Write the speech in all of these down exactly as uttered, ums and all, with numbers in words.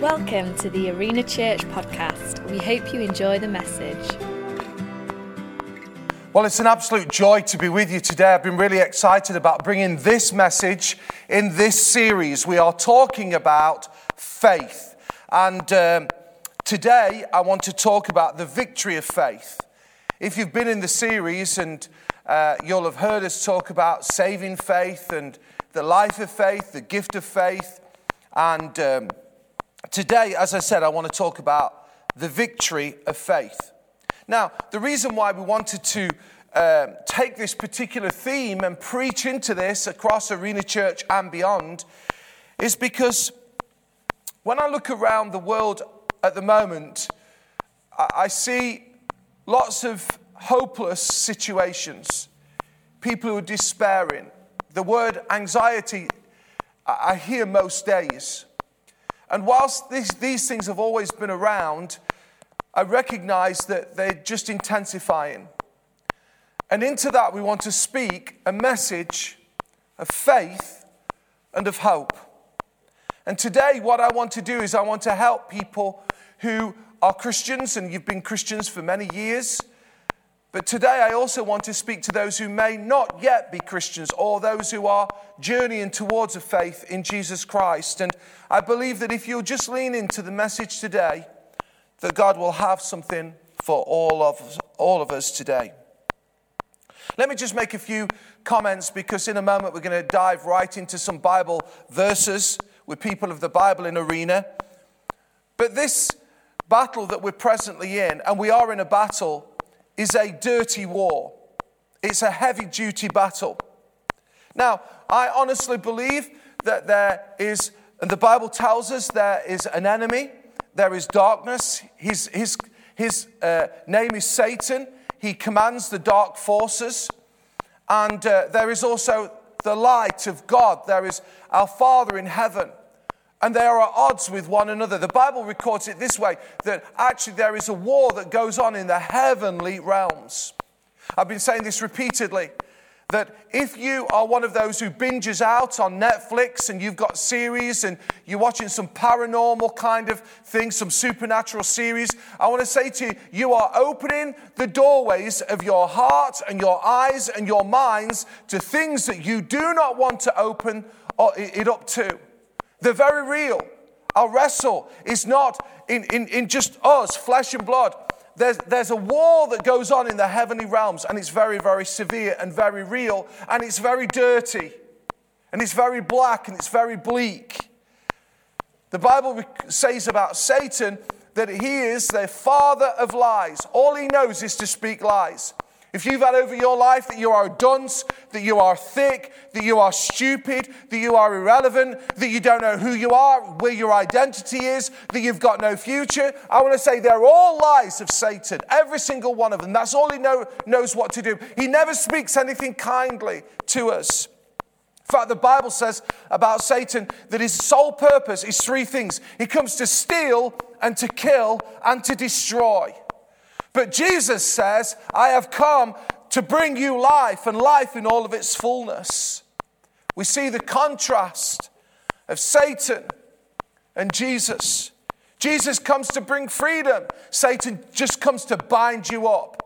Welcome to the Arena Church podcast. We hope you enjoy the message. Well, it's an absolute joy to be with you today. I've been really excited about bringing this message in this series. We are talking about faith. And um, today I want to talk about the victory of faith. If you've been in the series and uh, you'll have heard us talk about saving faith and the life of faith, the gift of faith. And um, today, as I said, I want to talk about the victory of faith. Now, the reason why we wanted to uh, take this particular theme and preach into this across Arena Church and beyond is because when I look around the world at the moment, I, I see lots of hopeless situations, people who are despairing. The word anxiety I, I hear most days. And whilst this, these things have always been around, I recognize that they're just intensifying. And into that we want to speak a message of faith and of hope. And today what I want to do is I want to help people who are Christians, and you've been Christians for many years. But today I also want to speak to those who may not yet be Christians or those who are journeying towards a faith in Jesus Christ. And I believe that if you'll just lean into the message today, that God will have something for all of us, all of us today. Let me just make a few comments, because in a moment we're going to dive right into some Bible verses with people of the Bible in Arena. But this battle that we're presently in, and we are in a battle, is a dirty war. It's a heavy-duty battle. Now, I honestly believe that there is, and the Bible tells us there is an enemy. There is darkness. His, his, his uh, name is Satan. He commands the dark forces. And uh, there is also the light of God. There is our Father in heaven. And they are at odds with one another. The Bible records it this way, that actually there is a war that goes on in the heavenly realms. I've been saying this repeatedly, that if you are one of those who binges out on Netflix and you've got series and you're watching some paranormal kind of thing, some supernatural series, I want to say to you, you are opening the doorways of your heart and your eyes and your minds to things that you do not want to open it up to. They're very real. Our wrestle is not in, in, in just us, flesh and blood. There's, there's a war that goes on in the heavenly realms, and it's very, very severe and very real, and it's very dirty, and it's very black, and it's very bleak. The Bible says about Satan that he is the father of lies. All he knows is to speak lies. If you've had over your life that you are a dunce, that you are thick, that you are stupid, that you are irrelevant, that you don't know who you are, where your identity is, that you've got no future, I want to say they're all lies of Satan, every single one of them. That's all he know, knows what to do. He never speaks anything kindly to us. In fact, the Bible says about Satan that his sole purpose is three things. He comes to steal and to kill and to destroy. But Jesus says, I have come to bring you life, and life in all of its fullness. We see the contrast of Satan and Jesus. Jesus comes to bring freedom. Satan just comes to bind you up.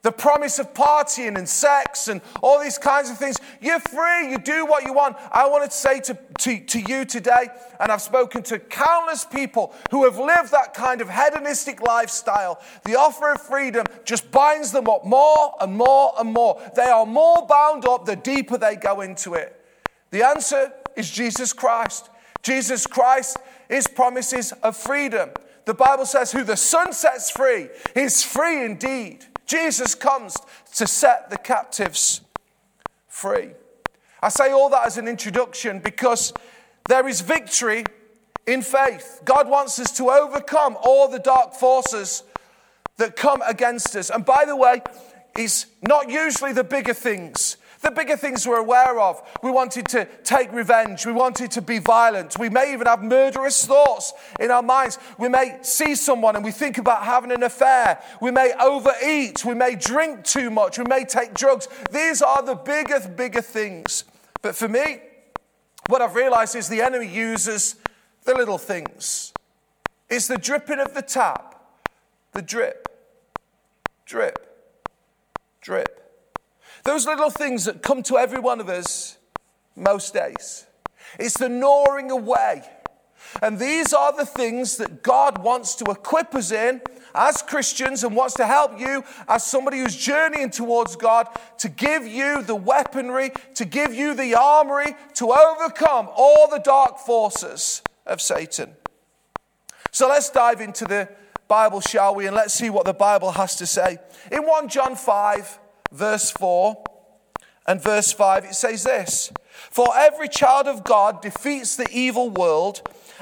The promise of partying and sex and all these kinds of things. You're free. You do what you want. I want to say to, to, to you today, and I've spoken to countless people who have lived that kind of hedonistic lifestyle. The offer of freedom just binds them up more and more and more. They are more bound up the deeper they go into it. The answer is Jesus Christ. Jesus Christ, his promises of freedom. The Bible says, who the Son sets free is free indeed. Jesus comes to set the captives free. I say all that as an introduction because there is victory in faith. God wants us to overcome all the dark forces that come against us. And by the way, it's not usually the bigger things. The bigger things we're aware of. We wanted to take revenge. We wanted to be violent. We may even have murderous thoughts in our minds. We may see someone and we think about having an affair. We may overeat. We may drink too much. We may take drugs. These are the bigger, bigger things. But for me, what I've realized is the enemy uses the little things. It's the dripping of the tap. The drip, drip, drip. Those little things that come to every one of us most days. It's the gnawing away. And these are the things that God wants to equip us in as Christians and wants to help you as somebody who's journeying towards God to give you the weaponry, to give you the armory, to overcome all the dark forces of Satan. So let's dive into the Bible, shall we? And let's see what the Bible has to say. In First John five, verse four and verse five, it says this. For every child of God defeats the evil world,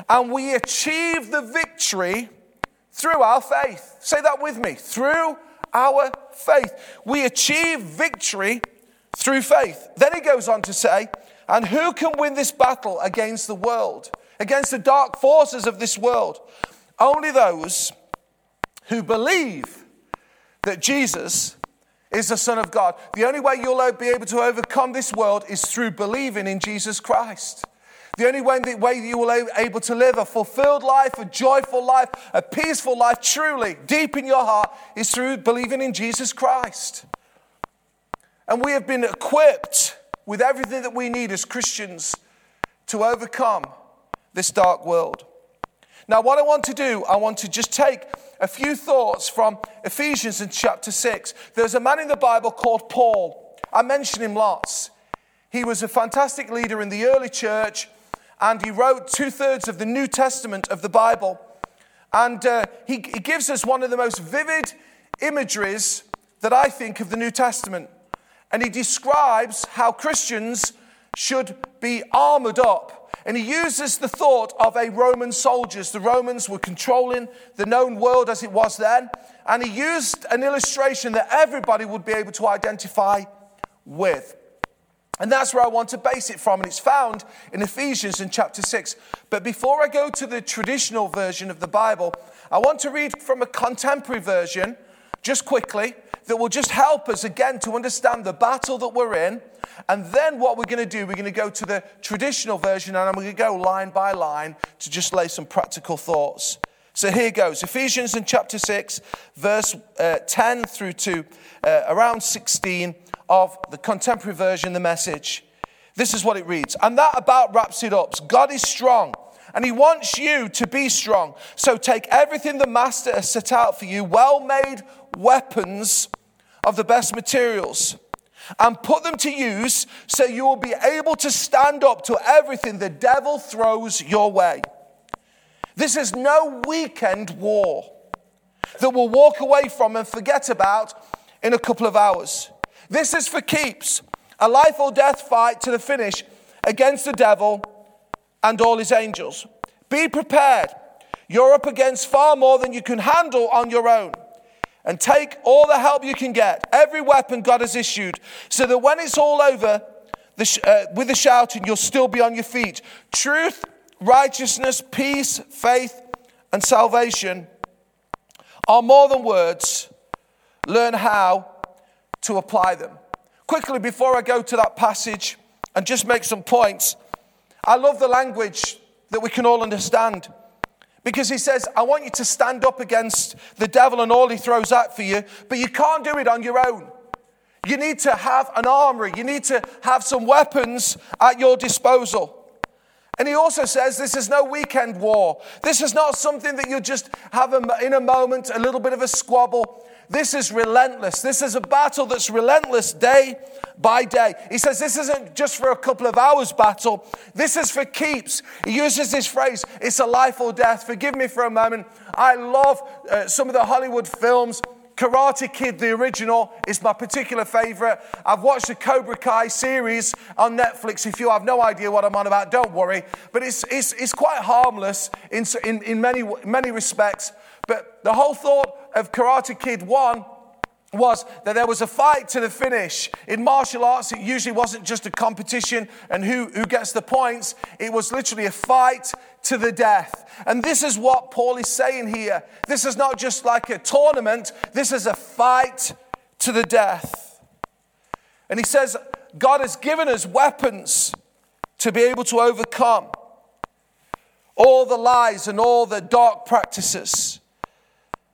and we achieve the victory through our faith. Say that with me. Through our faith. We achieve victory through faith. Then he goes on to say, and who can win this battle against the world, against the dark forces of this world? Only those who believe that Jesus is the Son of God. The only way you'll be able to overcome this world is through believing in Jesus Christ. The only way that you will be able to live a fulfilled life, a joyful life, a peaceful life, truly, deep in your heart, is through believing in Jesus Christ. And we have been equipped with everything that we need as Christians to overcome this dark world. Now, what I want to do, I want to just take a few thoughts from Ephesians in chapter six. There's a man in the Bible called Paul. I mention him lots. He was a fantastic leader in the early church, and he wrote two-thirds of the New Testament of the Bible. And uh, he, he gives us one of the most vivid imageries that I think of the New Testament. And he describes how Christians should be armored up. And he uses the thought of a Roman soldiers. The Romans were controlling the known world as it was then. And he used an illustration that everybody would be able to identify with. And that's where I want to base it from. And it's found in Ephesians in chapter six. But before I go to the traditional version of the Bible, I want to read from a contemporary version, just quickly, that will just help us again to understand the battle that we're in. And then what we're going to do, we're going to go to the traditional version, and I'm going to go line by line to just lay some practical thoughts. So here goes. Ephesians in chapter six, verse uh, ten through to uh, around sixteen of the contemporary version, the Message. This is what it reads. And that about wraps it up. God is strong, and he wants you to be strong. So take everything the master has set out for you, well-made weapons of the best materials, and put them to use so you will be able to stand up to everything the devil throws your way. This is no weekend war that we'll walk away from and forget about in a couple of hours. This is for keeps, a life or death fight to the finish against the devil and all his angels. Be prepared. You're up against far more than you can handle on your own. And take all the help you can get, every weapon God has issued, so that when it's all over, the sh- uh, with the shouting, you'll still be on your feet. Truth, righteousness, peace, faith, and salvation are more than words. Learn how to apply them. Quickly, before I go to that passage and just make some points, I love the language that we can all understand. Because he says, I want you to stand up against the devil and all he throws at for you, but you can't do it on your own. You need to have an armory. You need to have some weapons at your disposal. And he also says, this is no weekend war. This is not something that you just have in a moment, a little bit of a squabble. This is relentless. This is a battle that's relentless day by day. He says this isn't just for a couple of hours battle. This is for keeps. He uses this phrase, it's a life or death. Forgive me for a moment. I love uh, some of the Hollywood films. Karate Kid, the original, is my particular favorite. I've watched the Cobra Kai series on Netflix. If you have no idea what I'm on about, don't worry. But it's it's, it's quite harmless in, in, in many, many respects. But the whole thought of Karate Kid one was that there was a fight to the finish. In martial arts, it usually wasn't just a competition and who, who gets the points. It was literally a fight to the death. And this is what Paul is saying here. This is not just like a tournament. This is a fight to the death. And he says, God has given us weapons to be able to overcome. all the lies and all the dark practices.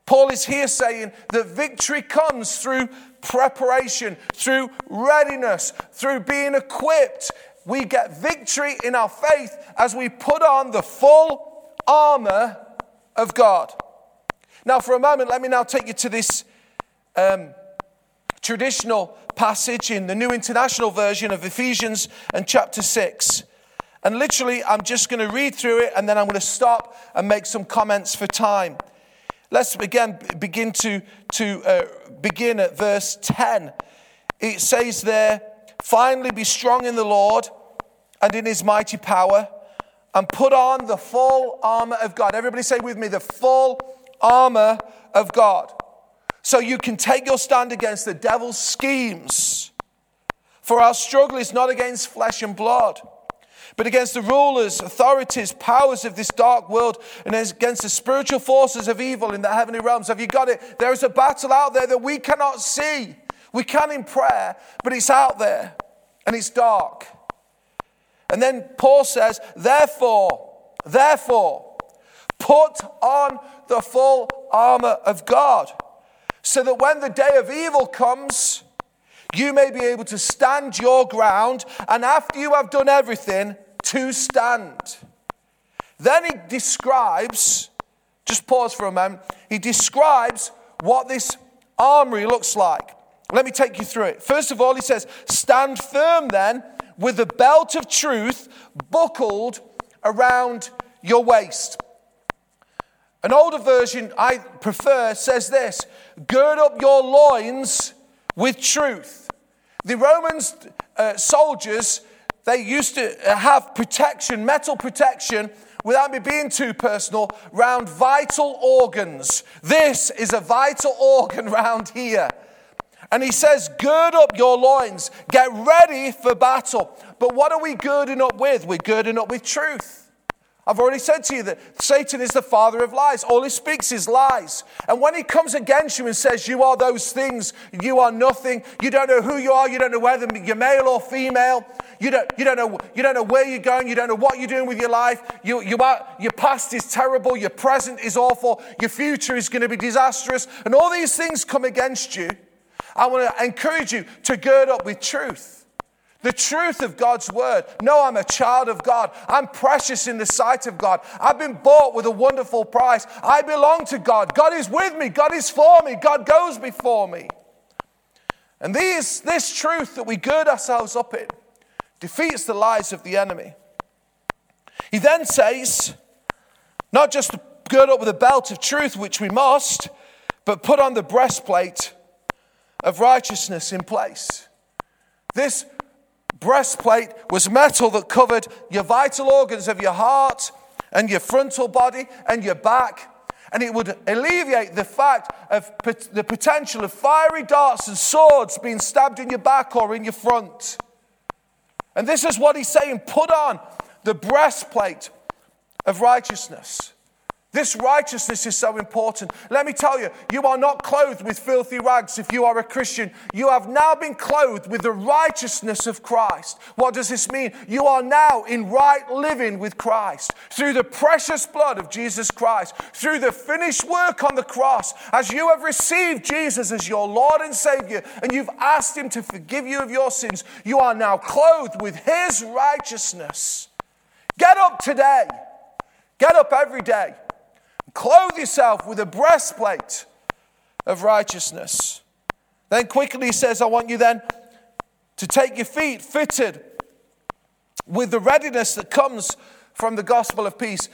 Paul is here saying that victory comes through preparation, through readiness, through being equipped. We get victory in our faith as we put on the full armor of God. Now, for a moment, let me now take you to this um, traditional passage in the New International Version of Ephesians and chapter six. And literally, I'm just going to read through it, and then I'm going to stop and make some comments for time. Let's again begin to, to uh, begin at verse ten. It says there, "Finally be strong in the Lord and in his mighty power, and put on the full armor of God." Everybody say with me, the full armor of God. So you can take your stand against the devil's schemes. For our struggle is not against flesh and blood, but against the rulers, authorities, powers of this dark world, and against the spiritual forces of evil in the heavenly realms. Have you got it? There is a battle out there that we cannot see. We can in prayer, but it's out there, and it's dark. And then Paul says, therefore, therefore, put on the full armor of God, so that when the day of evil comes, you may be able to stand your ground, and after you have done everything, to stand. Then he describes, just pause for a moment, he describes what this armory looks like. Let me take you through it. First of all, he says, stand firm then with the belt of truth buckled around your waist. An older version I prefer says this, gird up your loins with truth. The Roman uh, soldiers, they used to have protection, metal protection, without me being too personal, round vital organs. This is a vital organ round here. And he says, gird up your loins, get ready for battle. But what are we girding up with? We're girding up with truth. I've already said to you that Satan is the father of lies. All he speaks is lies. And when he comes against you and says, you are those things, you are nothing, you don't know who you are, you don't know whether you're male or female, you don't, you don't know, you don't know where you're going, you don't know what you're doing with your life, you, you are, your past is terrible, your present is awful, your future is going to be disastrous, and all these things come against you, I want to encourage you to gird up with truth. The truth of God's word. No, I'm a child of God. I'm precious in the sight of God. I've been bought with a wonderful price. I belong to God. God is with me. God is for me. God goes before me. And these, this truth that we gird ourselves up in defeats the lies of the enemy. He then says, not just to gird up with a belt of truth, which we must, but put on the breastplate of righteousness in place. This breastplate was metal that covered your vital organs of your heart and your frontal body and your back. And it would alleviate the fact of pot- the potential of fiery darts and swords being stabbed in your back or in your front. And this is what he's saying, put on the breastplate of righteousness. This righteousness is so important. Let me tell you, you are not clothed with filthy rags if you are a Christian. You have now been clothed with the righteousness of Christ. What does this mean? You are now in right living with Christ. Through the precious blood of Jesus Christ, through the finished work on the cross, as you have received Jesus as your Lord and Savior, and you've asked him to forgive you of your sins, you are now clothed with his righteousness. Get up today. Get up every day. Clothe yourself with a breastplate of righteousness. Then quickly he says, I want you then to take your feet fitted with the readiness that comes from the gospel of peace.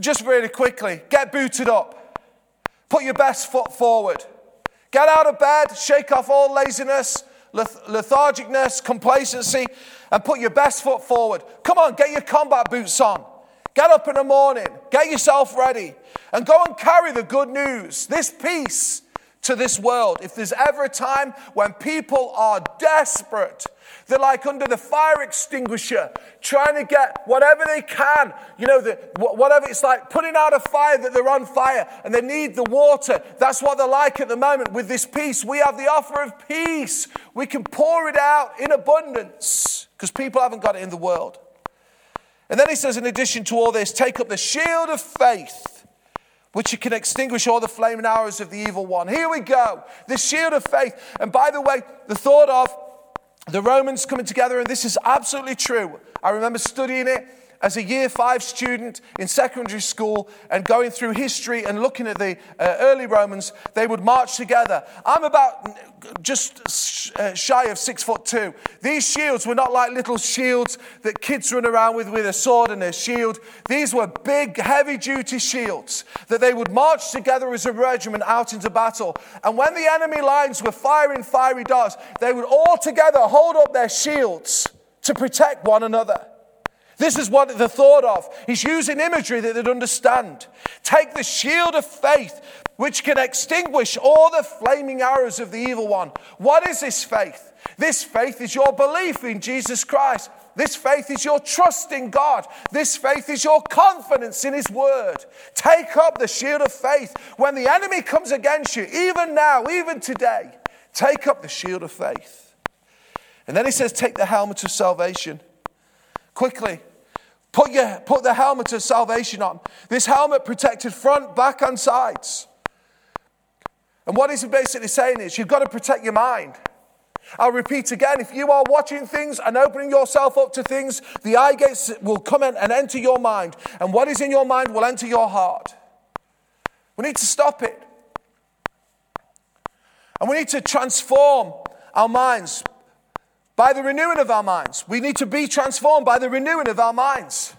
Just really quickly, get booted up. Put your best foot forward. Get out of bed, shake off all laziness, lethargicness, complacency, and put your best foot forward. Come on, get your combat boots on. Get up in the morning, get yourself ready, and go and carry the good news, this peace to this world. If there's ever a time when people are desperate, they're like under the fire extinguisher, trying to get whatever they can, you know, the, whatever it's like, putting out a fire that they're on fire, and they need the water. That's what they're like at the moment with this peace. We have the offer of peace. We can pour it out in abundance, because people haven't got it in the world. And then he says, in addition to all this, take up the shield of faith, which you can extinguish all the flaming arrows of the evil one. Here we go, the shield of faith. And by the way, the thought of the Romans coming together, and this is absolutely true. I remember studying it as a year five student in secondary school and going through history and looking at the uh, early Romans. They would march together. I'm about just sh- uh, shy of six foot two. These shields were not like little shields that kids run around with, with a sword and a shield. These were big, heavy-duty shields that they would march together as a regiment out into battle. And when the enemy lines were firing fiery darts, they would all together hold up their shields to protect one another. This is what the thought of. He's using imagery that they'd understand. Take the shield of faith, which can extinguish all the flaming arrows of the evil one. What is this faith? This faith is your belief in Jesus Christ. This faith is your trust in God. This faith is your confidence in his word. Take up the shield of faith. When the enemy comes against you, even now, even today, take up the shield of faith. And then he says, take the helmet of salvation. Quickly, put your put the helmet of salvation on. This helmet protected front, back, and sides. And what he's basically saying is you've got to protect your mind. I'll repeat again, if you are watching things and opening yourself up to things, the eye gates will come in and enter your mind. And what is in your mind will enter your heart. We need to stop it. And we need to transform our minds. By the renewing of our minds. We need to be transformed by the renewing of our minds.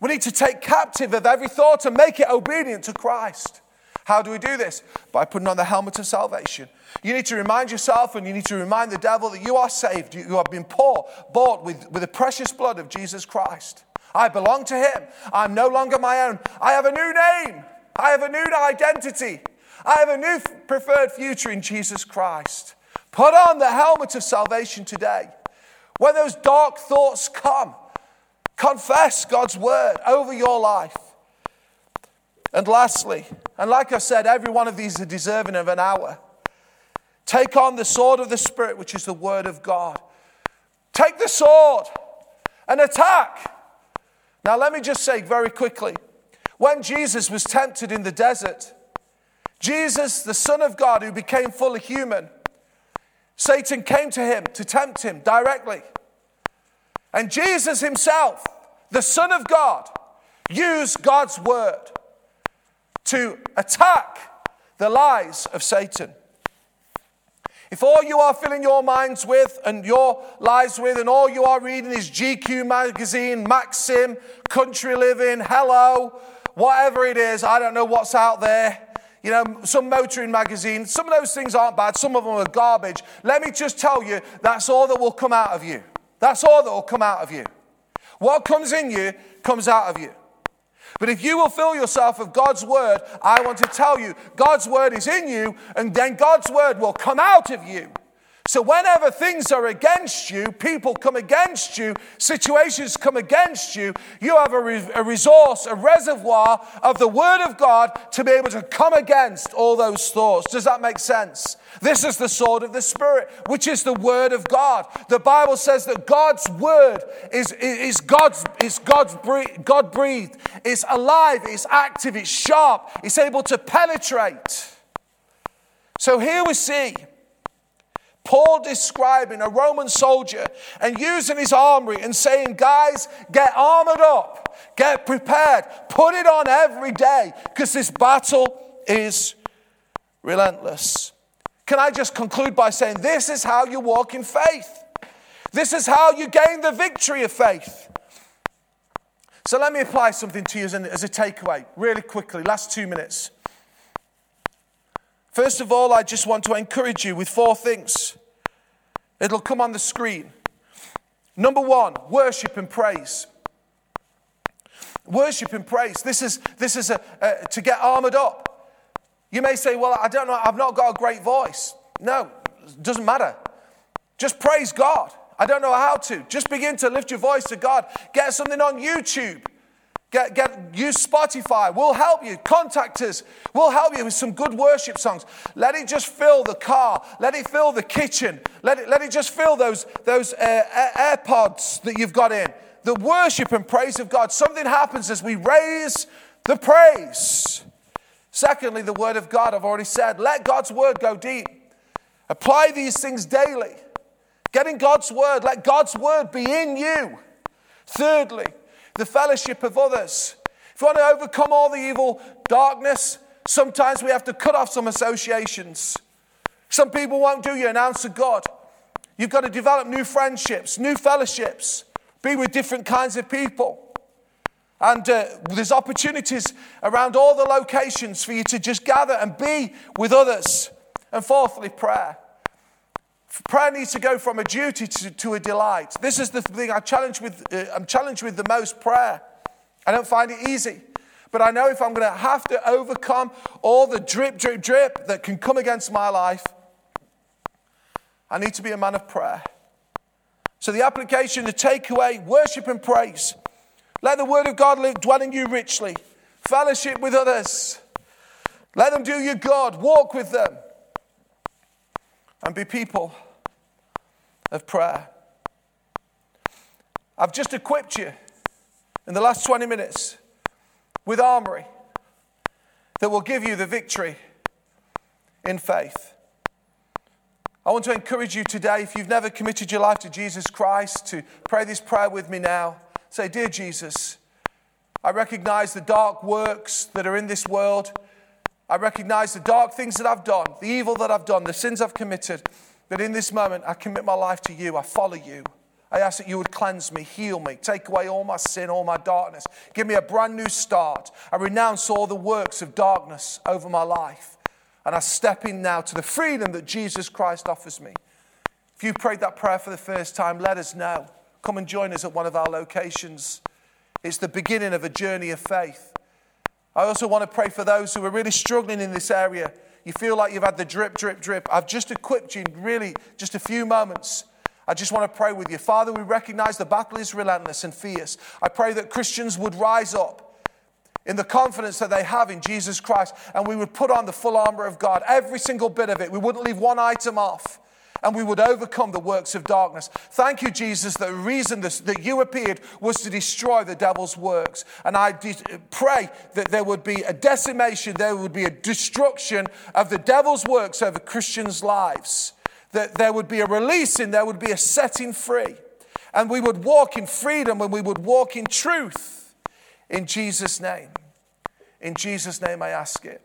We need to take captive of every thought and make it obedient to Christ. How do we do this? By putting on the helmet of salvation. You need to remind yourself and you need to remind the devil that you are saved. You have been poor, bought with, with the precious blood of Jesus Christ. I belong to him. I'm no longer my own. I have a new name. I have a new identity. I have a new preferred future in Jesus Christ. Put on the helmet of salvation today. When those dark thoughts come, confess God's word over your life. And lastly, and like I said, every one of these are deserving of an hour. Take on the sword of the Spirit, which is the word of God. Take the sword and attack. Now let me just say very quickly, when Jesus was tempted in the desert, Jesus, the Son of God, who became fully human, Satan came to him to tempt him directly. And Jesus himself, the Son of God, used God's word to attack the lies of Satan. If all you are filling your minds with and your lives with and all you are reading is G Q magazine, Maxim, Country Living, Hello, whatever it is, I don't know what's out there. You know, some motoring magazine. Some of those things aren't bad. Some of them are garbage. Let me just tell you, that's all that will come out of you. That's all that will come out of you. What comes in you comes out of you. But if you will fill yourself with God's word, I want to tell you, God's word is in you, and then God's word will come out of you. So whenever things are against you, people come against you, situations come against you, you have a, re- a resource, a reservoir of the Word of God to be able to come against all those thoughts. Does that make sense? This is the sword of the Spirit, which is the Word of God. The Bible says that God's Word is, is, is God's, is God's bre- God-breathed. It's alive, it's active, it's sharp, it's able to penetrate. So here we see Paul describing a Roman soldier and using his armory and saying, guys, get armored up, get prepared, put it on every day because this battle is relentless. Can I just conclude by saying this is how you walk in faith. This is how you gain the victory of faith. So let me apply something to you as a takeaway really quickly, last two minutes. First of all, I just want to encourage you with four things. It'll come on the screen. Number one, worship and praise. Worship and praise. This is this is a, a, to get armored up. You may say, well, I don't know, I've not got a great voice. No, it doesn't matter. Just praise God. I don't know how to. Just begin to lift your voice to God. Get something on YouTube. Get, get, use Spotify. We'll help you. Contact us. We'll help you with some good worship songs. Let it just fill the car. Let it fill the kitchen. Let it, let it just fill those, those uh, AirPods that you've got in. the worship and praise of God. Something happens as we raise the praise. Secondly, the word of God. I've already said, let God's word go deep. Apply these things daily. Get in God's word. Let God's word be in you. Thirdly, the fellowship of others. If you want to overcome all the evil darkness, sometimes we have to cut off some associations. Some people won't do you an ounce of God. You've got to develop new friendships, new fellowships, be with different kinds of people. And uh, there's opportunities around all the locations for you to just gather and be with others. And fourthly, prayer. Prayer needs to go from a duty to, to a delight. This is the thing I challenge with, uh, I'm challenged with the most, prayer. I don't find it easy. But I know if I'm going to have to overcome all the drip, drip, drip that can come against my life, I need to be a man of prayer. So the application, the takeaway, worship and praise. Let the word of God live, dwell in you richly. Fellowship with others. Let them do you good. Walk with them. And be people of prayer. I've just equipped you in the last twenty minutes with armory that will give you the victory in faith. I want to encourage you today, if you've never committed your life to Jesus Christ, to pray this prayer with me now. Say, dear Jesus, I recognize the dark works that are in this world. I recognize the dark things that I've done, the evil that I've done, the sins I've committed, that in this moment I commit my life to you. I follow you. I ask that you would cleanse me, heal me, take away all my sin, all my darkness. Give me a brand new start. I renounce all the works of darkness over my life. And I step in now to the freedom that Jesus Christ offers me. If you prayed that prayer for the first time, let us know. Come and join us at one of our locations. It's the beginning of a journey of faith. I also want to pray for those who are really struggling in this area. You feel like you've had the drip, drip, drip. I've just equipped you in really just a few moments. I just want to pray with you. Father, we recognize the battle is relentless and fierce. I pray that Christians would rise up in the confidence that they have in Jesus Christ, and we would put on the full armor of God, every single bit of it. We wouldn't leave one item off, and we would overcome the works of darkness. Thank you, Jesus, that the reason this, that you appeared was to destroy the devil's works. And I de- pray that there would be a decimation, there would be a destruction of the devil's works over Christians' lives. That there would be a releasing, there would be a setting free. And we would walk in freedom and we would walk in truth. In Jesus' name. In Jesus' name I ask it.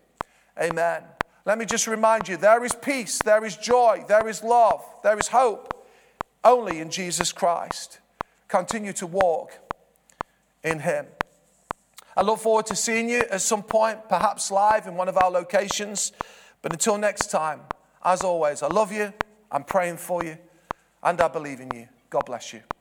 Amen. Let me just remind you, there is peace, there is joy, there is love, there is hope. Only in Jesus Christ. Continue to walk in him. I look forward to seeing you at some point, perhaps live in one of our locations. But until next time, as always, I love you. I'm praying for you, and I believe in you. God bless you.